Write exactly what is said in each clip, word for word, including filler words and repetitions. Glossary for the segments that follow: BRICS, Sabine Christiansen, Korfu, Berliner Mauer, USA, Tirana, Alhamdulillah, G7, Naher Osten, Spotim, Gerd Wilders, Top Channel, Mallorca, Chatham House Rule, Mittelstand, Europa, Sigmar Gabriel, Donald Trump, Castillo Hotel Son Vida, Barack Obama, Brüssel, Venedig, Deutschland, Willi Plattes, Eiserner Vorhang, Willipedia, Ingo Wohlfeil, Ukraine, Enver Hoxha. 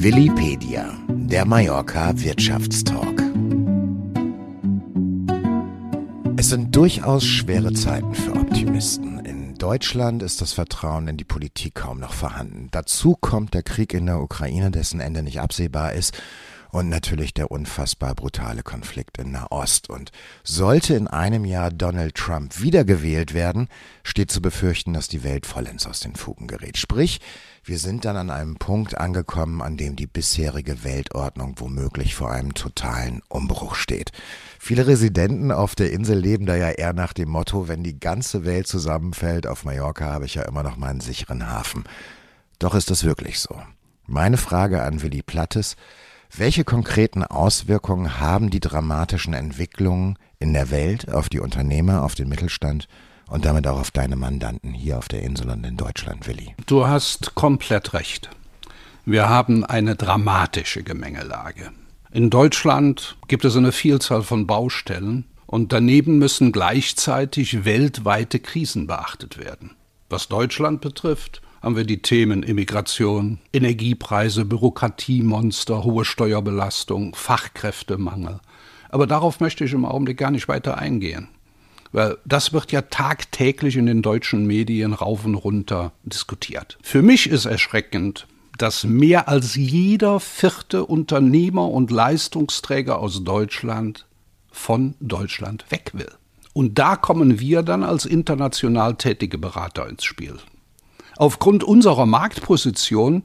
Willipedia, der Mallorca-Wirtschaftstalk. Es sind durchaus schwere Zeiten für Optimisten. In Deutschland ist das Vertrauen in die Politik kaum noch vorhanden. Dazu kommt der Krieg in der Ukraine, dessen Ende nicht absehbar ist. Und natürlich der unfassbar brutale Konflikt in Naher Osten. Und sollte in einem Jahr Donald Trump wiedergewählt werden, steht zu befürchten, dass die Welt vollends aus den Fugen gerät. Sprich, wir sind dann an einem Punkt angekommen, an dem die bisherige Weltordnung womöglich vor einem totalen Umbruch steht. Viele Residenten auf der Insel leben da ja eher nach dem Motto, wenn die ganze Welt zusammenfällt, auf Mallorca habe ich ja immer noch meinen sicheren Hafen. Doch ist das wirklich so? Meine Frage an Willi Plattes: Welche konkreten Auswirkungen haben die dramatischen Entwicklungen in der Welt auf die Unternehmer, auf den Mittelstand und damit auch auf deine Mandanten hier auf der Insel und in Deutschland, Willi? Du hast komplett recht. Wir haben eine dramatische Gemengelage. In Deutschland gibt es eine Vielzahl von Baustellen und daneben müssen gleichzeitig weltweite Krisen beachtet werden. Was Deutschland betrifft, haben wir die Themen Immigration, Energiepreise, Bürokratiemonster, hohe Steuerbelastung, Fachkräftemangel. Aber darauf möchte ich im Augenblick gar nicht weiter eingehen, weil das wird ja tagtäglich in den deutschen Medien rauf und runter diskutiert. Für mich ist erschreckend, dass mehr als jeder vierte Unternehmer und Leistungsträger aus Deutschland von Deutschland weg will. Und da kommen wir dann als international tätige Berater ins Spiel. Aufgrund unserer Marktposition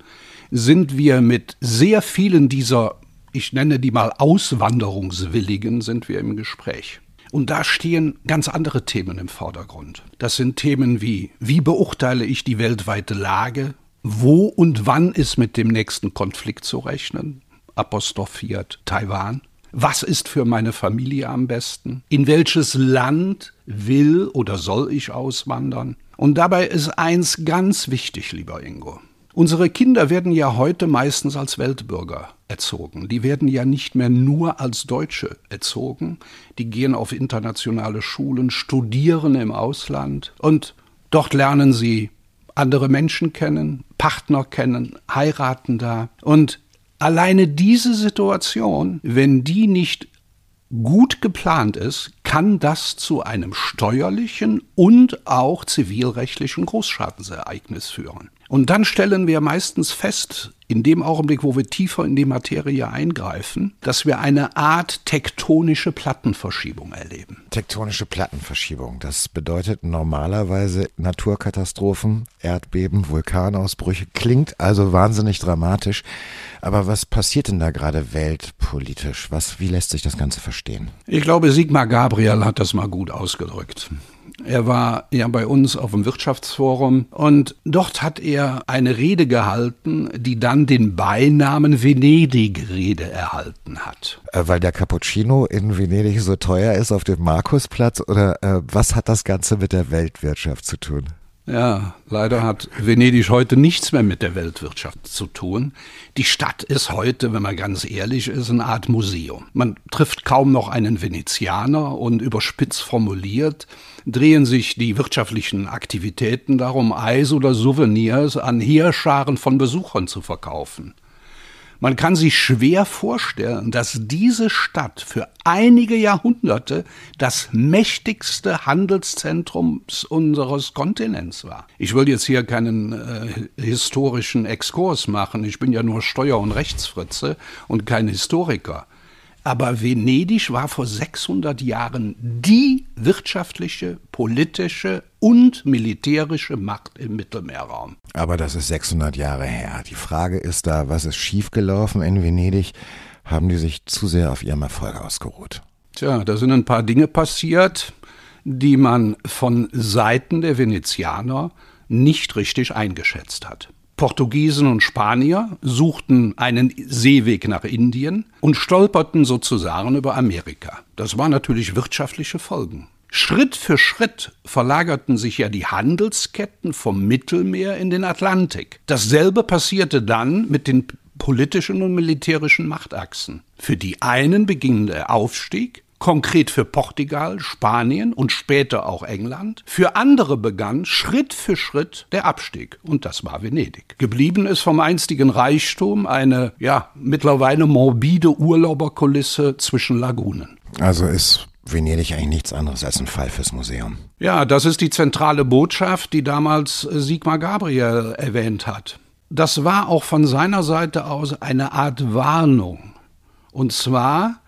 sind wir mit sehr vielen dieser, ich nenne die mal Auswanderungswilligen, sind wir im Gespräch. Und da stehen ganz andere Themen im Vordergrund. Das sind Themen wie, wie beurteile ich die weltweite Lage? Wo und wann ist mit dem nächsten Konflikt zu rechnen? Apostrophiert Taiwan. Was ist für meine Familie am besten? In welches Land will oder soll ich auswandern? Und dabei ist eins ganz wichtig, lieber Ingo. Unsere Kinder werden ja heute meistens als Weltbürger erzogen. Die werden ja nicht mehr nur als Deutsche erzogen. Die gehen auf internationale Schulen, studieren im Ausland. Und dort lernen sie andere Menschen kennen, Partner kennen, heiraten da. Und alleine diese Situation, wenn die nicht gut geplant ist, kann das zu einem steuerlichen und auch zivilrechtlichen Großschadensereignis führen. Und dann stellen wir meistens fest, in dem Augenblick, wo wir tiefer in die Materie eingreifen, dass wir eine Art tektonische Plattenverschiebung erleben. Tektonische Plattenverschiebung, das bedeutet normalerweise Naturkatastrophen, Erdbeben, Vulkanausbrüche, klingt also wahnsinnig dramatisch. Aber was passiert denn da gerade weltpolitisch? Was, wie lässt sich das Ganze verstehen? Ich glaube, Sigmar Gabriel hat das mal gut ausgedrückt. Er war ja bei uns auf dem Wirtschaftsforum und dort hat er eine Rede gehalten, die dann den Beinamen Venedig-Rede erhalten hat. Äh, weil der Cappuccino in Venedig so teuer ist auf dem Markusplatz, oder äh, was hat das Ganze mit der Weltwirtschaft zu tun? Ja, leider hat Venedig heute nichts mehr mit der Weltwirtschaft zu tun. Die Stadt ist heute, wenn man ganz ehrlich ist, eine Art Museum. Man trifft kaum noch einen Venezianer und überspitzt formuliert drehen sich die wirtschaftlichen Aktivitäten darum, Eis oder Souvenirs an Heerscharen von Besuchern zu verkaufen. Man kann sich schwer vorstellen, dass diese Stadt für einige Jahrhunderte das mächtigste Handelszentrum unseres Kontinents war. Ich will jetzt hier keinen äh, historischen Exkurs machen. Ich bin ja nur Steuer- und Rechtsfritze und kein Historiker. Aber Venedig war vor sechshundert Jahren die wirtschaftliche, politische und militärische Macht im Mittelmeerraum. Aber das ist sechshundert Jahre her. Die Frage ist da, was ist schiefgelaufen in Venedig? Haben die sich zu sehr auf ihrem Erfolg ausgeruht? Tja, da sind ein paar Dinge passiert, die man von Seiten der Venezianer nicht richtig eingeschätzt hat. Portugiesen und Spanier suchten einen Seeweg nach Indien und stolperten sozusagen über Amerika. Das waren natürlich wirtschaftliche Folgen. Schritt für Schritt verlagerten sich ja die Handelsketten vom Mittelmeer in den Atlantik. Dasselbe passierte dann mit den politischen und militärischen Machtachsen. Für die einen beging der Aufstieg, konkret für Portugal, Spanien und später auch England. Für andere begann Schritt für Schritt der Abstieg, und das war Venedig. Geblieben ist vom einstigen Reichtum eine, ja, mittlerweile morbide Urlauberkulisse zwischen Lagunen. Also ist Venedig eigentlich nichts anderes als ein Fall fürs Museum. Ja, das ist die zentrale Botschaft, die damals Sigmar Gabriel erwähnt hat. Das war auch von seiner Seite aus eine Art Warnung. Und zwar,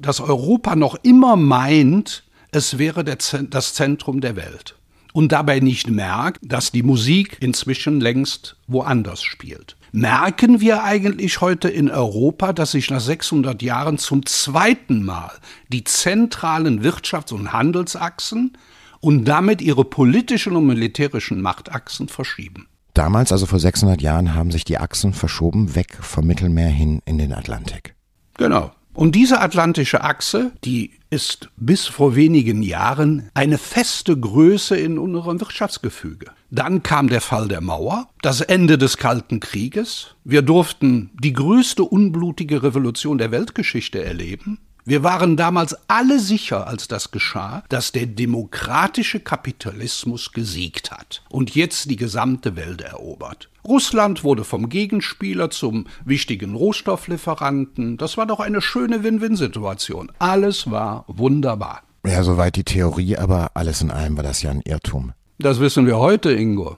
dass Europa noch immer meint, es wäre der Z- das Zentrum der Welt. Und dabei nicht merkt, dass die Musik inzwischen längst woanders spielt. Merken wir eigentlich heute in Europa, dass sich nach sechshundert Jahren zum zweiten Mal die zentralen Wirtschafts- und Handelsachsen und damit ihre politischen und militärischen Machtachsen verschieben? Damals, also vor sechshundert Jahren, haben sich die Achsen verschoben, weg vom Mittelmeer hin in den Atlantik. Genau. Und diese atlantische Achse, die ist bis vor wenigen Jahren eine feste Größe in unserem Wirtschaftsgefüge. Dann kam der Fall der Mauer, das Ende des Kalten Krieges. Wir durften die größte unblutige Revolution der Weltgeschichte erleben. Wir waren damals alle sicher, als das geschah, dass der demokratische Kapitalismus gesiegt hat und jetzt die gesamte Welt erobert. Russland wurde vom Gegenspieler zum wichtigen Rohstofflieferanten. Das war doch eine schöne Win-Win-Situation. Alles war wunderbar. Ja, soweit die Theorie, aber alles in allem war das ja ein Irrtum. Das wissen wir heute, Ingo.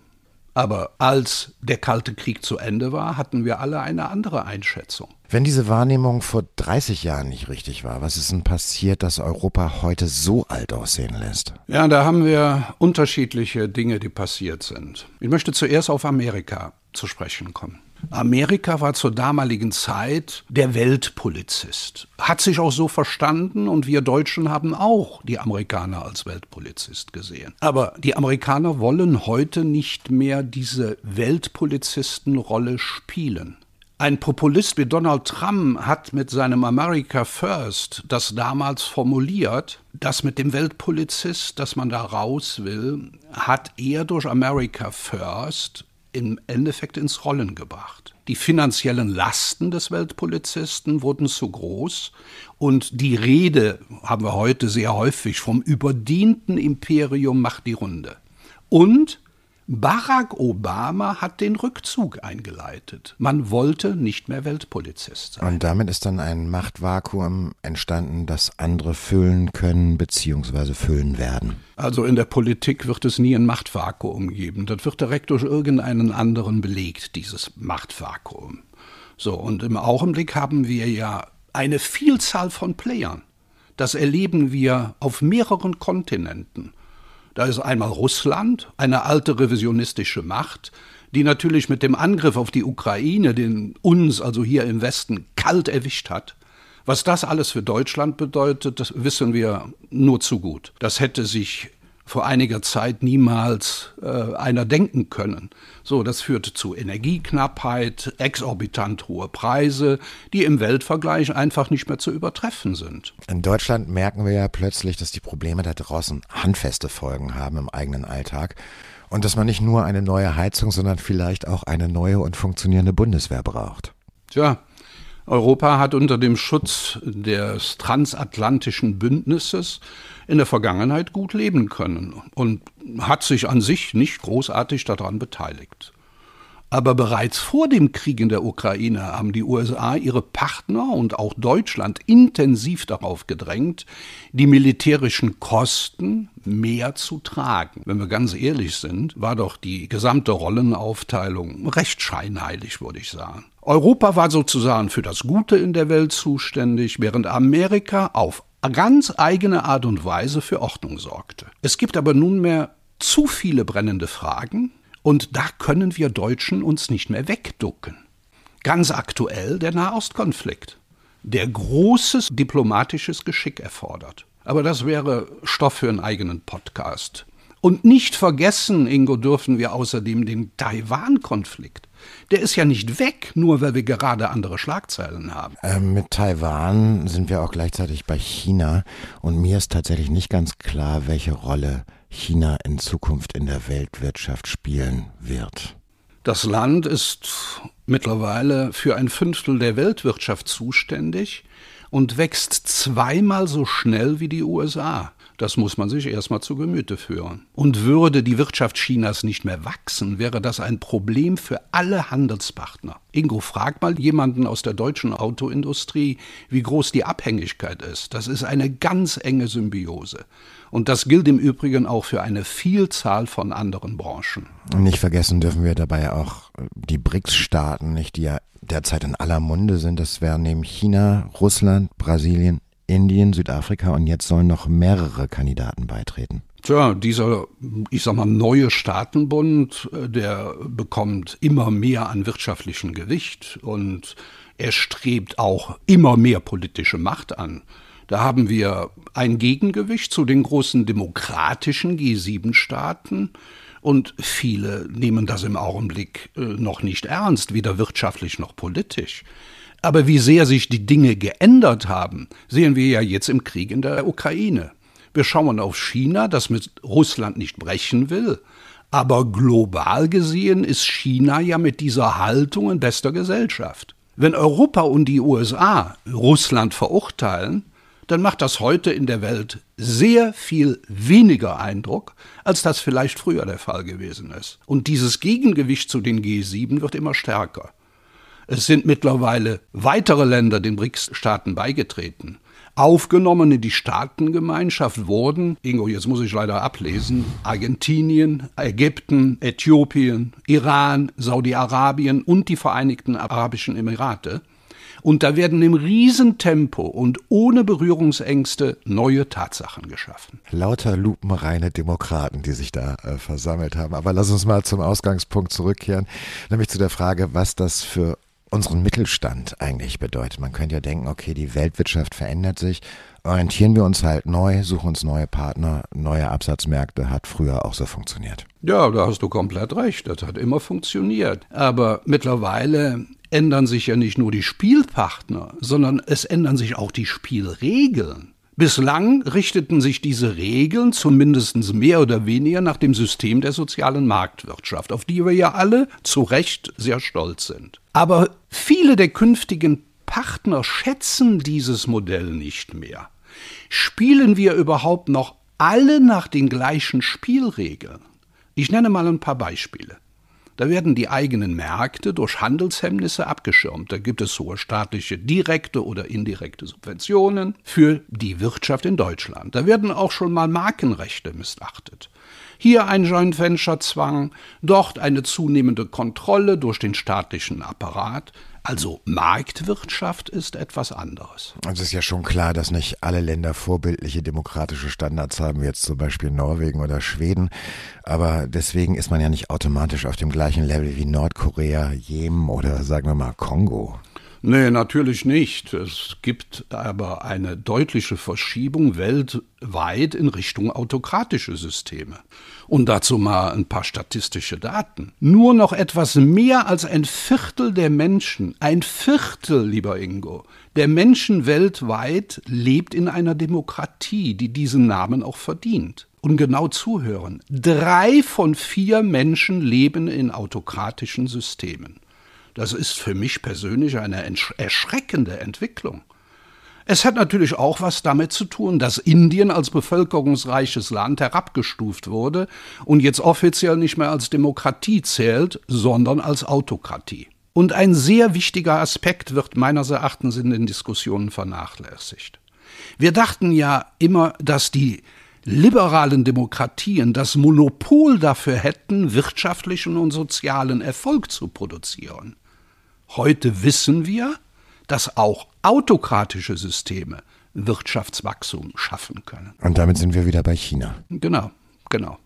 Aber als der Kalte Krieg zu Ende war, hatten wir alle eine andere Einschätzung. Wenn diese Wahrnehmung vor dreißig Jahren nicht richtig war, was ist denn passiert, dass Europa heute so alt aussehen lässt? Ja, da haben wir unterschiedliche Dinge, die passiert sind. Ich möchte zuerst auf Amerika zu sprechen kommen. Amerika war zur damaligen Zeit der Weltpolizist. Hat sich auch so verstanden, und wir Deutschen haben auch die Amerikaner als Weltpolizist gesehen. Aber die Amerikaner wollen heute nicht mehr diese Weltpolizistenrolle spielen. Ein Populist wie Donald Trump hat mit seinem America First das damals formuliert, dass mit dem Weltpolizist, dass man da raus will, hat er durch America First im Endeffekt ins Rollen gebracht. Die finanziellen Lasten des Weltpolizisten wurden zu groß, und die Rede, haben wir heute sehr häufig, vom überdienten Imperium macht die Runde. Und Barack Obama hat den Rückzug eingeleitet. Man wollte nicht mehr Weltpolizist sein. Und damit ist dann ein Machtvakuum entstanden, das andere füllen können bzw. füllen werden. Also in der Politik wird es nie ein Machtvakuum geben. Das wird direkt durch irgendeinen anderen belegt, dieses Machtvakuum. So, und im Augenblick haben wir ja eine Vielzahl von Playern. Das erleben wir auf mehreren Kontinenten. Da ist einmal Russland, eine alte revisionistische Macht, die natürlich mit dem Angriff auf die Ukraine, den uns also hier im Westen kalt erwischt hat. Was das alles für Deutschland bedeutet, das wissen wir nur zu gut. Das hätte sich vor einiger Zeit niemals äh, einer denken können. So, das führt zu Energieknappheit, exorbitant hohe Preise, die im Weltvergleich einfach nicht mehr zu übertreffen sind. In Deutschland merken wir ja plötzlich, dass die Probleme da draußen handfeste Folgen haben im eigenen Alltag und dass man nicht nur eine neue Heizung, sondern vielleicht auch eine neue und funktionierende Bundeswehr braucht. Tja, Europa hat unter dem Schutz des transatlantischen Bündnisses in der Vergangenheit gut leben können und hat sich an sich nicht großartig daran beteiligt. Aber bereits vor dem Krieg in der Ukraine haben die U S A ihre Partner und auch Deutschland intensiv darauf gedrängt, die militärischen Kosten mehr zu tragen. Wenn wir ganz ehrlich sind, war doch die gesamte Rollenaufteilung recht scheinheilig, würde ich sagen. Europa war sozusagen für das Gute in der Welt zuständig, während Amerika auf ganz eigene Art und Weise für Ordnung sorgte. Es gibt aber nunmehr zu viele brennende Fragen, und da können wir Deutschen uns nicht mehr wegducken. Ganz aktuell der Nahostkonflikt, der großes diplomatisches Geschick erfordert. Aber das wäre Stoff für einen eigenen Podcast. Und nicht vergessen, Ingo, dürfen wir außerdem den Taiwan-Konflikt. Der ist ja nicht weg, nur weil wir gerade andere Schlagzeilen haben. Ähm, mit Taiwan sind wir auch gleichzeitig bei China. Und mir ist tatsächlich nicht ganz klar, welche Rolle China in Zukunft in der Weltwirtschaft spielen wird. Das Land ist mittlerweile für ein Fünftel der Weltwirtschaft zuständig. und wächst zweimal so schnell wie die U S A. Das muss man sich erstmal zu Gemüte führen. Und würde die Wirtschaft Chinas nicht mehr wachsen, wäre das ein Problem für alle Handelspartner. Ingo, frag mal jemanden aus der deutschen Autoindustrie, wie groß die Abhängigkeit ist. Das ist eine ganz enge Symbiose. Und das gilt im Übrigen auch für eine Vielzahl von anderen Branchen. Nicht vergessen dürfen wir dabei auch die BRICS-Staaten, nicht, die ja derzeit in aller Munde sind. Das wären neben China, Russland, Brasilien, Indien, Südafrika und jetzt sollen noch mehrere Kandidaten beitreten. Tja, dieser, ich sag mal, neue Staatenbund, der bekommt immer mehr an wirtschaftlichem Gewicht und er strebt auch immer mehr politische Macht an. Da haben wir ein Gegengewicht zu den großen demokratischen G sieben Staaten. Und viele nehmen das im Augenblick noch nicht ernst, weder wirtschaftlich noch politisch. Aber wie sehr sich die Dinge geändert haben, sehen wir ja jetzt im Krieg in der Ukraine. Wir schauen auf China, das mit Russland nicht brechen will. Aber global gesehen ist China ja mit dieser Haltung in bester Gesellschaft. Wenn Europa und die U S A Russland verurteilen, dann macht das heute in der Welt sehr viel weniger Eindruck, als das vielleicht früher der Fall gewesen ist. Und dieses Gegengewicht zu den G sieben wird immer stärker. Es sind mittlerweile weitere Länder den BRICS-Staaten beigetreten. Aufgenommen in die Staatengemeinschaft wurden, Ingo, jetzt muss ich leider ablesen, Argentinien, Ägypten, Äthiopien, Iran, Saudi-Arabien und die Vereinigten Arabischen Emirate. Und da werden im Riesentempo und ohne Berührungsängste neue Tatsachen geschaffen. Lauter lupenreine Demokraten, die sich da äh, versammelt haben. Aber lass uns mal zum Ausgangspunkt zurückkehren, nämlich zu der Frage, was das für unseren Mittelstand eigentlich bedeutet. Man könnte ja denken, okay, die Weltwirtschaft verändert sich, orientieren wir uns halt neu, suchen uns neue Partner, neue Absatzmärkte, hat früher auch so funktioniert. Ja, da hast du komplett recht, das hat immer funktioniert. Aber mittlerweile ändern sich ja nicht nur die Spielpartner, sondern es ändern sich auch die Spielregeln. Bislang richteten sich diese Regeln zumindest mehr oder weniger nach dem System der sozialen Marktwirtschaft, auf die wir ja alle zu Recht sehr stolz sind. Aber viele der künftigen Partner schätzen dieses Modell nicht mehr. Spielen wir überhaupt noch alle nach den gleichen Spielregeln? Ich nenne mal ein paar Beispiele. Da werden die eigenen Märkte durch Handelshemmnisse abgeschirmt. Da gibt es hohe staatliche direkte oder indirekte Subventionen für die Wirtschaft in Deutschland. Da werden auch schon mal Markenrechte missachtet. Hier ein Joint Venture Zwang, dort eine zunehmende Kontrolle durch den staatlichen Apparat. Also Marktwirtschaft ist etwas anderes. Also es ist ja schon klar, dass nicht alle Länder vorbildliche demokratische Standards haben, wie jetzt zum Beispiel Norwegen oder Schweden. Aber deswegen ist man ja nicht automatisch auf dem gleichen Level wie Nordkorea, Jemen oder sagen wir mal Kongo. Nee, natürlich nicht. Es gibt aber eine deutliche Verschiebung weltweit in Richtung autokratische Systeme. Und dazu mal ein paar statistische Daten. Nur noch etwas mehr als ein Viertel der Menschen, ein Viertel, lieber Ingo, der Menschen weltweit lebt in einer Demokratie, die diesen Namen auch verdient. Und genau zuhören, drei von vier Menschen leben in autokratischen Systemen. Das ist für mich persönlich eine erschreckende Entwicklung. Es hat natürlich auch was damit zu tun, dass Indien als bevölkerungsreiches Land herabgestuft wurde und jetzt offiziell nicht mehr als Demokratie zählt, sondern als Autokratie. Und ein sehr wichtiger Aspekt wird meines Erachtens in den Diskussionen vernachlässigt. Wir dachten ja immer, dass die liberalen Demokratien das Monopol dafür hätten, wirtschaftlichen und sozialen Erfolg zu produzieren. Heute wissen wir, dass auch autokratische Systeme Wirtschaftswachstum schaffen können. Und damit sind wir wieder bei China. Genau, genau.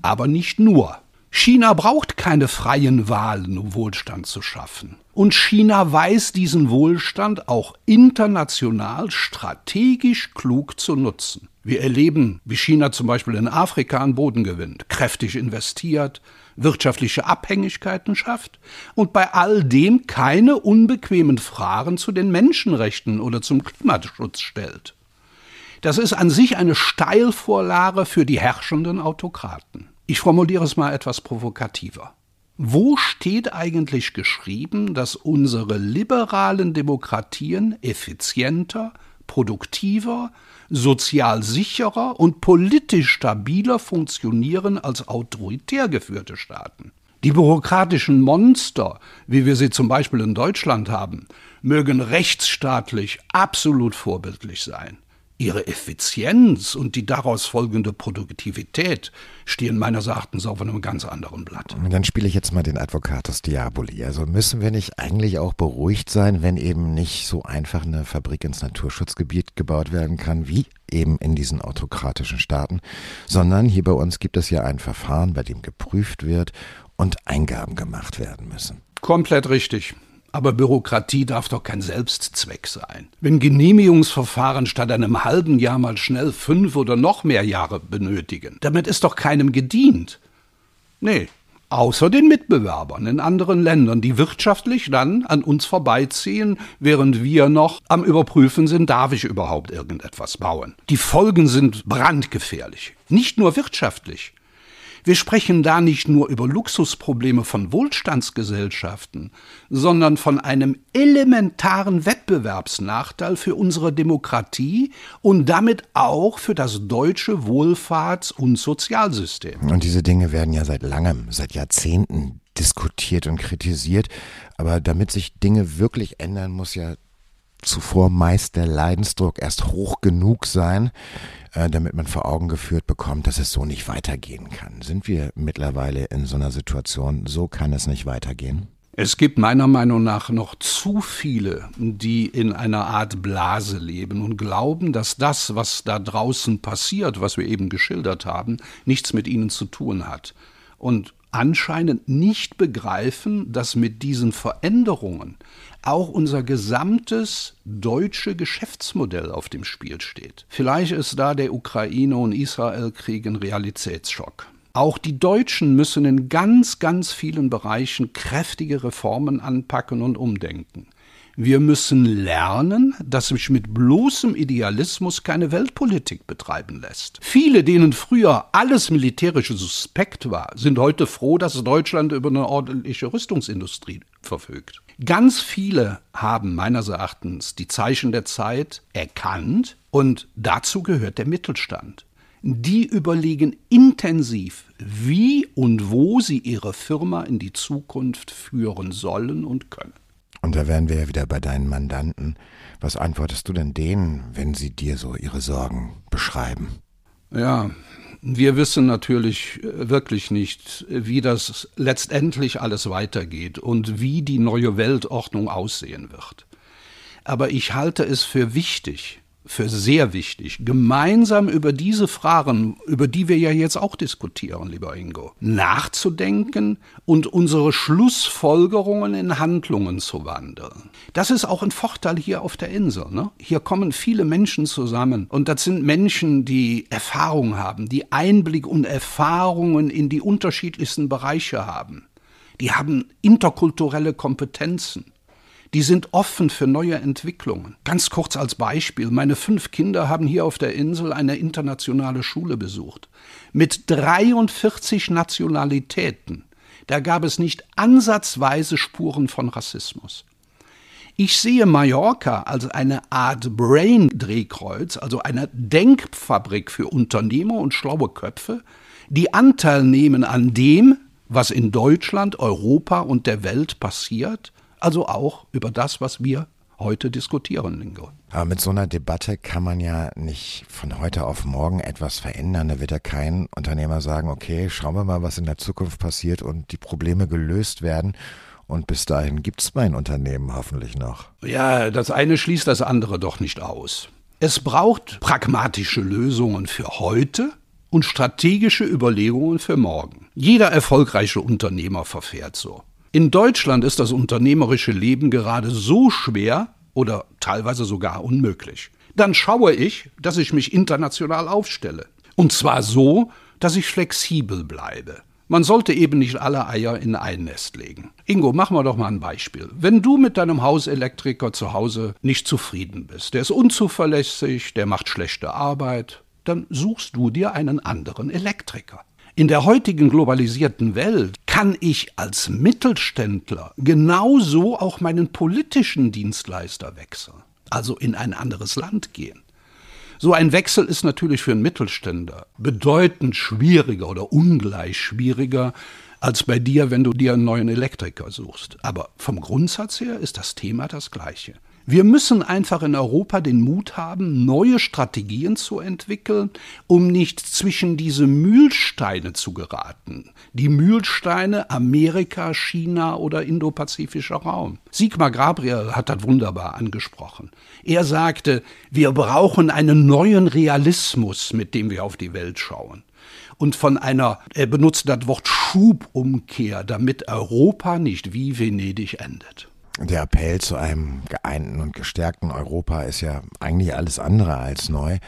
Aber nicht nur. China braucht keine freien Wahlen, um Wohlstand zu schaffen. Und China weiß diesen Wohlstand auch international strategisch klug zu nutzen. Wir erleben, wie China zum Beispiel in Afrika an Boden gewinnt, kräftig investiert, wirtschaftliche Abhängigkeiten schafft und bei all dem keine unbequemen Fragen zu den Menschenrechten oder zum Klimaschutz stellt. Das ist an sich eine Steilvorlage für die herrschenden Autokraten. Ich formuliere es mal etwas provokativer. Wo steht eigentlich geschrieben, dass unsere liberalen Demokratien effizienter, produktiver, sozial sicherer und politisch stabiler funktionieren als autoritär geführte Staaten. Die bürokratischen Monster, wie wir sie zum Beispiel in Deutschland haben, mögen rechtsstaatlich absolut vorbildlich sein. Ihre Effizienz und die daraus folgende Produktivität stehen meines Erachtens auf einem ganz anderen Blatt. Dann spiele ich jetzt mal den Advocatus Diaboli. Also müssen wir nicht eigentlich auch beruhigt sein, wenn eben nicht so einfach eine Fabrik ins Naturschutzgebiet gebaut werden kann, wie eben in diesen autokratischen Staaten, sondern hier bei uns gibt es ja ein Verfahren, bei dem geprüft wird und Eingaben gemacht werden müssen. Komplett richtig. Aber Bürokratie darf doch kein Selbstzweck sein. Wenn Genehmigungsverfahren statt einem halben Jahr mal schnell fünf oder noch mehr Jahre benötigen, damit ist doch keinem gedient. Nee, außer den Mitbewerbern in anderen Ländern, die wirtschaftlich dann an uns vorbeiziehen, während wir noch am Überprüfen sind, darf ich überhaupt irgendetwas bauen. Die Folgen sind brandgefährlich, nicht nur wirtschaftlich. Wir sprechen da nicht nur über Luxusprobleme von Wohlstandsgesellschaften, sondern von einem elementaren Wettbewerbsnachteil für unsere Demokratie und damit auch für das deutsche Wohlfahrts- und Sozialsystem. Und diese Dinge werden ja seit langem, seit Jahrzehnten diskutiert und kritisiert. Aber damit sich Dinge wirklich ändern, muss ja zuvor meist der Leidensdruck erst hoch genug sein, damit man vor Augen geführt bekommt, dass es so nicht weitergehen kann. Sind wir mittlerweile in so einer Situation, so kann es nicht weitergehen? Es gibt meiner Meinung nach noch zu viele, die in einer Art Blase leben und glauben, dass das, was da draußen passiert, was wir eben geschildert haben, nichts mit ihnen zu tun hat. Und anscheinend nicht begreifen, dass mit diesen Veränderungen auch unser gesamtes deutsche Geschäftsmodell auf dem Spiel steht. Vielleicht ist da der Ukraine- und Israel-Krieg ein Realitätsschock. Auch die Deutschen müssen in ganz, ganz vielen Bereichen kräftige Reformen anpacken und umdenken. Wir müssen lernen, dass sich mit bloßem Idealismus keine Weltpolitik betreiben lässt. Viele, denen früher alles militärische suspekt war, sind heute froh, dass Deutschland über eine ordentliche Rüstungsindustrie verfügt. Ganz viele haben meines Erachtens die Zeichen der Zeit erkannt und dazu gehört der Mittelstand. Die überlegen intensiv, wie und wo sie ihre Firma in die Zukunft führen sollen und können. Und da wären wir ja wieder bei deinen Mandanten. Was antwortest du denn denen, wenn sie dir so ihre Sorgen beschreiben? Ja, wir wissen natürlich wirklich nicht, wie das letztendlich alles weitergeht und wie die neue Weltordnung aussehen wird. Aber ich halte es für wichtig, für sehr wichtig, gemeinsam über diese Fragen, über die wir ja jetzt auch diskutieren, lieber Ingo, nachzudenken und unsere Schlussfolgerungen in Handlungen zu wandeln. Das ist auch ein Vorteil hier auf der Insel, ne? Hier kommen viele Menschen zusammen und das sind Menschen, die Erfahrung haben, die Einblick und Erfahrungen in die unterschiedlichsten Bereiche haben. Die haben interkulturelle Kompetenzen. Die sind offen für neue Entwicklungen. Ganz kurz als Beispiel, meine fünf Kinder haben hier auf der Insel eine internationale Schule besucht. Mit dreiundvierzig Nationalitäten. Da gab es nicht ansatzweise Spuren von Rassismus. Ich sehe Mallorca als eine Art Brain-Drehkreuz, also eine Denkfabrik für Unternehmer und schlaue Köpfe, die Anteil nehmen an dem, was in Deutschland, Europa und der Welt passiert. Also auch über das, was wir heute diskutieren, Ingo. Aber mit so einer Debatte kann man ja nicht von heute auf morgen etwas verändern. Da wird ja kein Unternehmer sagen, okay, schauen wir mal, was in der Zukunft passiert und die Probleme gelöst werden. Und bis dahin gibt es mein Unternehmen hoffentlich noch. Ja, das eine schließt das andere doch nicht aus. Es braucht pragmatische Lösungen für heute und strategische Überlegungen für morgen. Jeder erfolgreiche Unternehmer verfährt so. In Deutschland ist das unternehmerische Leben gerade so schwer oder teilweise sogar unmöglich. Dann schaue ich, dass ich mich international aufstelle. Und zwar so, dass ich flexibel bleibe. Man sollte eben nicht alle Eier in ein Nest legen. Ingo, machen wir doch mal ein Beispiel. Wenn du mit deinem Hauselektriker zu Hause nicht zufrieden bist, der ist unzuverlässig, der macht schlechte Arbeit, dann suchst du dir einen anderen Elektriker. In der heutigen globalisierten Welt kann ich als Mittelständler genauso auch meinen politischen Dienstleister wechseln. also in ein anderes Land gehen. So ein Wechsel ist natürlich für einen Mittelständler bedeutend schwieriger oder ungleich schwieriger als bei dir, wenn du dir einen neuen Elektriker suchst. Aber vom Grundsatz her ist das Thema das gleiche. Wir müssen einfach in Europa den Mut haben, neue Strategien zu entwickeln, um nicht zwischen diese Mühlsteine zu geraten. Die Mühlsteine Amerika, China oder indopazifischer Raum. Sigmar Gabriel hat das wunderbar angesprochen. Er sagte, wir brauchen einen neuen Realismus, mit dem wir auf die Welt schauen. Und von einer, er benutzt das Wort Schubumkehr, damit Europa nicht wie Venedig endet. Der Appell zu einem geeinten und gestärkten Europa ist ja eigentlich alles andere als neu.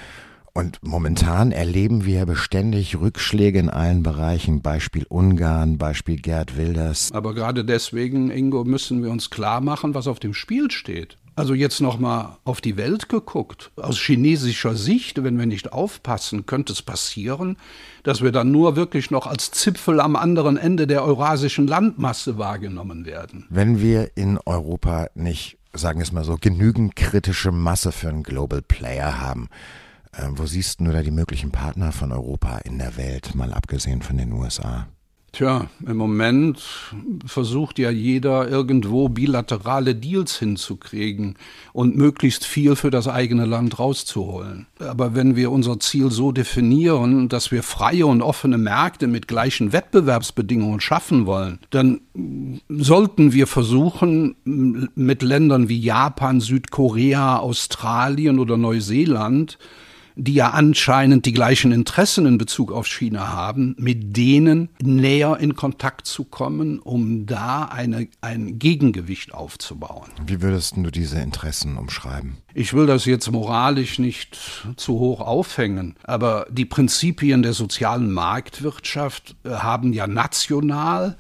Und momentan erleben wir beständig Rückschläge in allen Bereichen, Beispiel Ungarn, Beispiel Gerd Wilders. Aber gerade deswegen, Ingo, müssen wir uns klar machen, was auf dem Spiel steht. Also jetzt nochmal auf die Welt geguckt. Aus chinesischer Sicht, wenn wir nicht aufpassen, könnte es passieren, dass wir dann nur wirklich noch als Zipfel am anderen Ende der eurasischen Landmasse wahrgenommen werden. Wenn wir in Europa nicht, sagen wir es mal so, genügend kritische Masse für einen Global Player haben, äh, wo siehst du da die möglichen Partner von Europa in der Welt, mal abgesehen von den U S A? Tja, im Moment versucht ja jeder irgendwo bilaterale Deals hinzukriegen und möglichst viel für das eigene Land rauszuholen. Aber wenn wir unser Ziel so definieren, dass wir freie und offene Märkte mit gleichen Wettbewerbsbedingungen schaffen wollen, dann sollten wir versuchen, mit Ländern wie Japan, Südkorea, Australien oder Neuseeland, die ja anscheinend die gleichen Interessen in Bezug auf China haben, mit denen näher in Kontakt zu kommen, um da eine, ein Gegengewicht aufzubauen. Wie würdest du diese Interessen umschreiben? Ich will das jetzt moralisch nicht zu hoch aufhängen, aber die Prinzipien der sozialen Marktwirtschaft haben ja national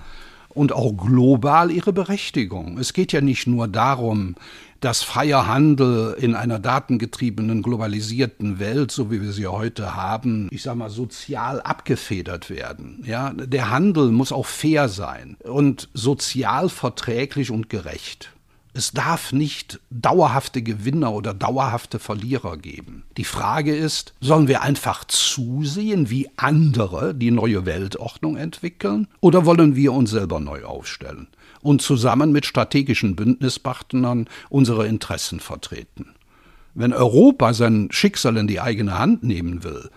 und auch global ihre Berechtigung. Es geht ja nicht nur darum, dass freier Handel in einer datengetriebenen, globalisierten Welt, so wie wir sie heute haben, ich sag mal, sozial abgefedert werden. Ja, der Handel muss auch fair sein und sozial verträglich und gerecht. Es darf nicht dauerhafte Gewinner oder dauerhafte Verlierer geben. Die Frage ist, sollen wir einfach zusehen, wie andere die neue Weltordnung entwickeln, oder wollen wir uns selber neu aufstellen und zusammen mit strategischen Bündnispartnern unsere Interessen vertreten? Wenn Europa sein Schicksal in die eigene Hand nehmen will,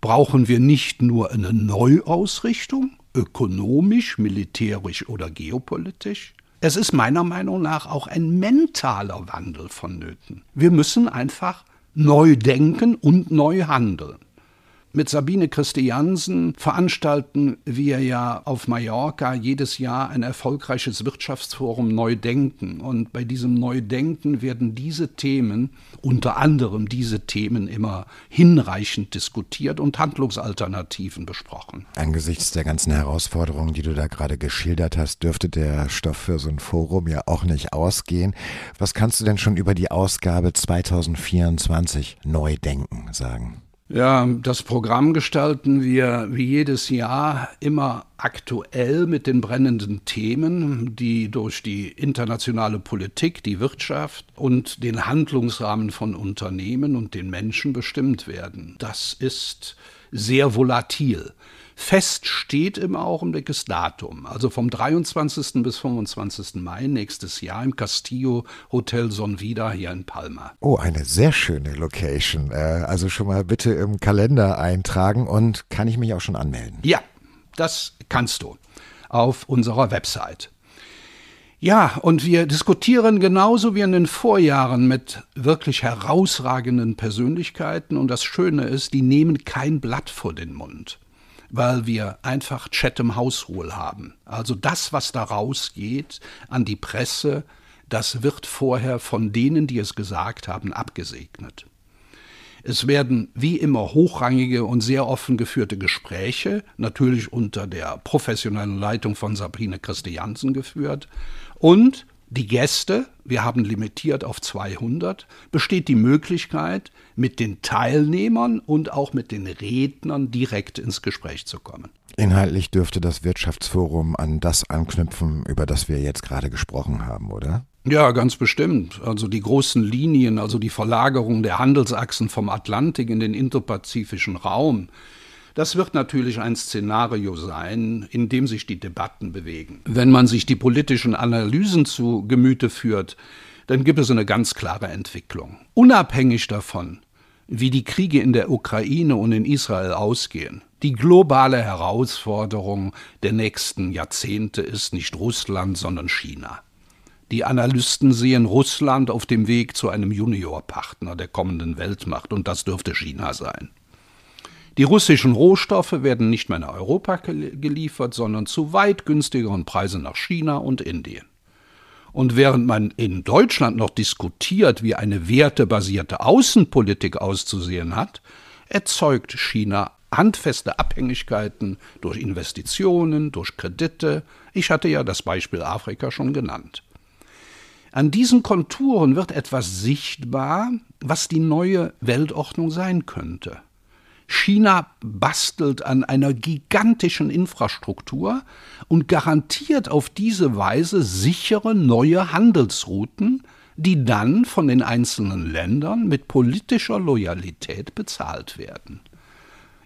brauchen wir nicht nur eine Neuausrichtung, ökonomisch, militärisch oder geopolitisch. Es ist meiner Meinung nach auch ein mentaler Wandel vonnöten. Wir müssen einfach neu denken und neu handeln. Mit Sabine Christiansen veranstalten wir ja auf Mallorca jedes Jahr ein erfolgreiches Wirtschaftsforum Neudenken. Und bei diesem Neudenken werden diese Themen, unter anderem diese Themen, immer hinreichend diskutiert und Handlungsalternativen besprochen. Angesichts der ganzen Herausforderungen, die du da gerade geschildert hast, dürfte der Stoff für so ein Forum ja auch nicht ausgehen. Was kannst du denn schon über die Ausgabe zwanzig vierundzwanzig Neudenken sagen? Ja, das Programm gestalten wir wie jedes Jahr immer aktuell mit den brennenden Themen, die durch die internationale Politik, die Wirtschaft und den Handlungsrahmen von Unternehmen und den Menschen bestimmt werden. Das ist sehr volatil. Fest steht im Augenblick das Datum, also vom dreiundzwanzigsten bis fünfundzwanzigsten Mai nächstes Jahr im Castillo Hotel Son Vida hier in Palma. Oh, eine sehr schöne Location. Also schon mal bitte im Kalender eintragen, und kann ich mich auch schon anmelden? Ja, das kannst du auf unserer Website. Ja, und wir diskutieren genauso wie in den Vorjahren mit wirklich herausragenden Persönlichkeiten, und das Schöne ist, die nehmen kein Blatt vor den Mund, weil wir einfach Chatham House Rule haben. Also das, was da rausgeht an die Presse, das wird vorher von denen, die es gesagt haben, abgesegnet. Es werden wie immer hochrangige und sehr offen geführte Gespräche, natürlich unter der professionellen Leitung von Sabine Christiansen geführt, und die Gäste, wir haben limitiert auf zweihundert, besteht die Möglichkeit, mit den Teilnehmern und auch mit den Rednern direkt ins Gespräch zu kommen. Inhaltlich dürfte das Wirtschaftsforum an das anknüpfen, über das wir jetzt gerade gesprochen haben, oder? Ja, ganz bestimmt. Also die großen Linien, also die Verlagerung der Handelsachsen vom Atlantik in den interpazifischen Raum, das wird natürlich ein Szenario sein, in dem sich die Debatten bewegen. Wenn man sich die politischen Analysen zu Gemüte führt, dann gibt es eine ganz klare Entwicklung. Unabhängig davon, wie die Kriege in der Ukraine und in Israel ausgehen, die globale Herausforderung der nächsten Jahrzehnte ist nicht Russland, sondern China. Die Analysten sehen Russland auf dem Weg zu einem Juniorpartner der kommenden Weltmacht, und das dürfte China sein. Die russischen Rohstoffe werden nicht mehr nach Europa geliefert, sondern zu weit günstigeren Preisen nach China und Indien. Und während man in Deutschland noch diskutiert, wie eine wertebasierte Außenpolitik auszusehen hat, erzeugt China handfeste Abhängigkeiten durch Investitionen, durch Kredite. Ich hatte ja das Beispiel Afrika schon genannt. An diesen Konturen wird etwas sichtbar, was die neue Weltordnung sein könnte. China bastelt an einer gigantischen Infrastruktur und garantiert auf diese Weise sichere neue Handelsrouten, die dann von den einzelnen Ländern mit politischer Loyalität bezahlt werden.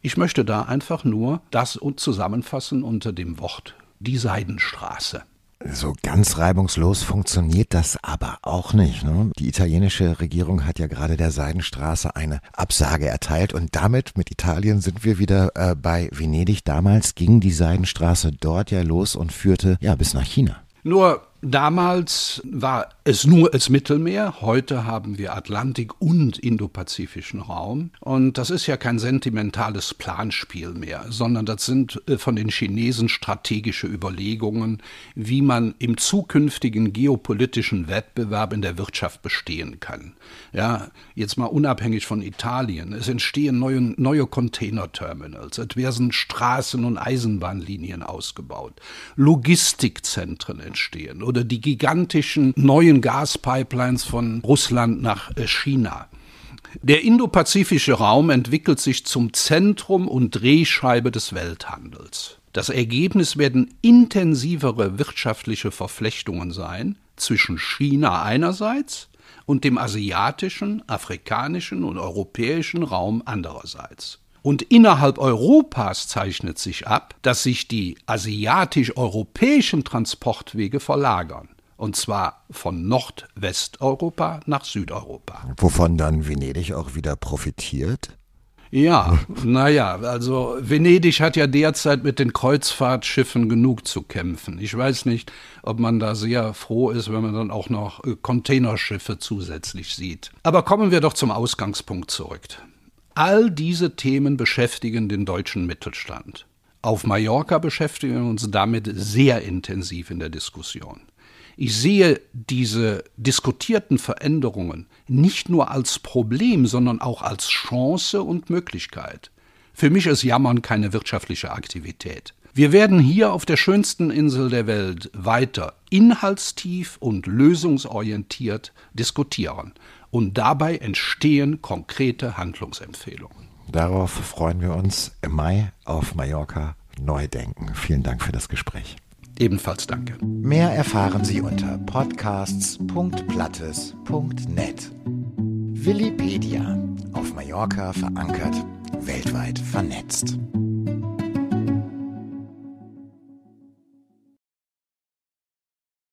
Ich möchte da einfach nur das zusammenfassen unter dem Wort die Seidenstraße. So ganz reibungslos funktioniert das aber auch nicht, ne? Die italienische Regierung hat ja gerade der Seidenstraße eine Absage erteilt, und damit mit Italien sind wir wieder äh, bei Venedig. Damals ging die Seidenstraße dort ja los und führte ja bis nach China. Nur damals war es nur das Mittelmeer, heute haben wir Atlantik und indopazifischen Raum. Und das ist ja kein sentimentales Planspiel mehr, sondern das sind von den Chinesen strategische Überlegungen, wie man im zukünftigen geopolitischen Wettbewerb in der Wirtschaft bestehen kann. Ja, jetzt mal unabhängig von Italien. Es entstehen neue, neue Containerterminals, es werden Straßen- und Eisenbahnlinien ausgebaut, Logistikzentren entstehen oder die gigantischen neuen Gaspipelines von Russland nach China. Der indopazifische Raum entwickelt sich zum Zentrum und Drehscheibe des Welthandels. Das Ergebnis werden intensivere wirtschaftliche Verflechtungen sein zwischen China einerseits und dem asiatischen, afrikanischen und europäischen Raum andererseits. Und innerhalb Europas zeichnet sich ab, dass sich die asiatisch-europäischen Transportwege verlagern. Und zwar von Nordwesteuropa nach Südeuropa. Wovon dann Venedig auch wieder profitiert? Ja, naja, also Venedig hat ja derzeit mit den Kreuzfahrtschiffen genug zu kämpfen. Ich weiß nicht, ob man da sehr froh ist, wenn man dann auch noch Containerschiffe zusätzlich sieht. Aber kommen wir doch zum Ausgangspunkt zurück. All diese Themen beschäftigen den deutschen Mittelstand. Auf Mallorca beschäftigen wir uns damit sehr intensiv in der Diskussion. Ich sehe diese diskutierten Veränderungen nicht nur als Problem, sondern auch als Chance und Möglichkeit. Für mich ist Jammern keine wirtschaftliche Aktivität. Wir werden hier auf der schönsten Insel der Welt weiter inhaltstief und lösungsorientiert diskutieren. Und dabei entstehen konkrete Handlungsempfehlungen. Darauf freuen wir uns, im Mai auf Mallorca neu denken. Vielen Dank für das Gespräch. Ebenfalls danke. Mehr erfahren Sie unter podcasts punkt plattes punkt net. Willipedia. Auf Mallorca verankert, weltweit vernetzt.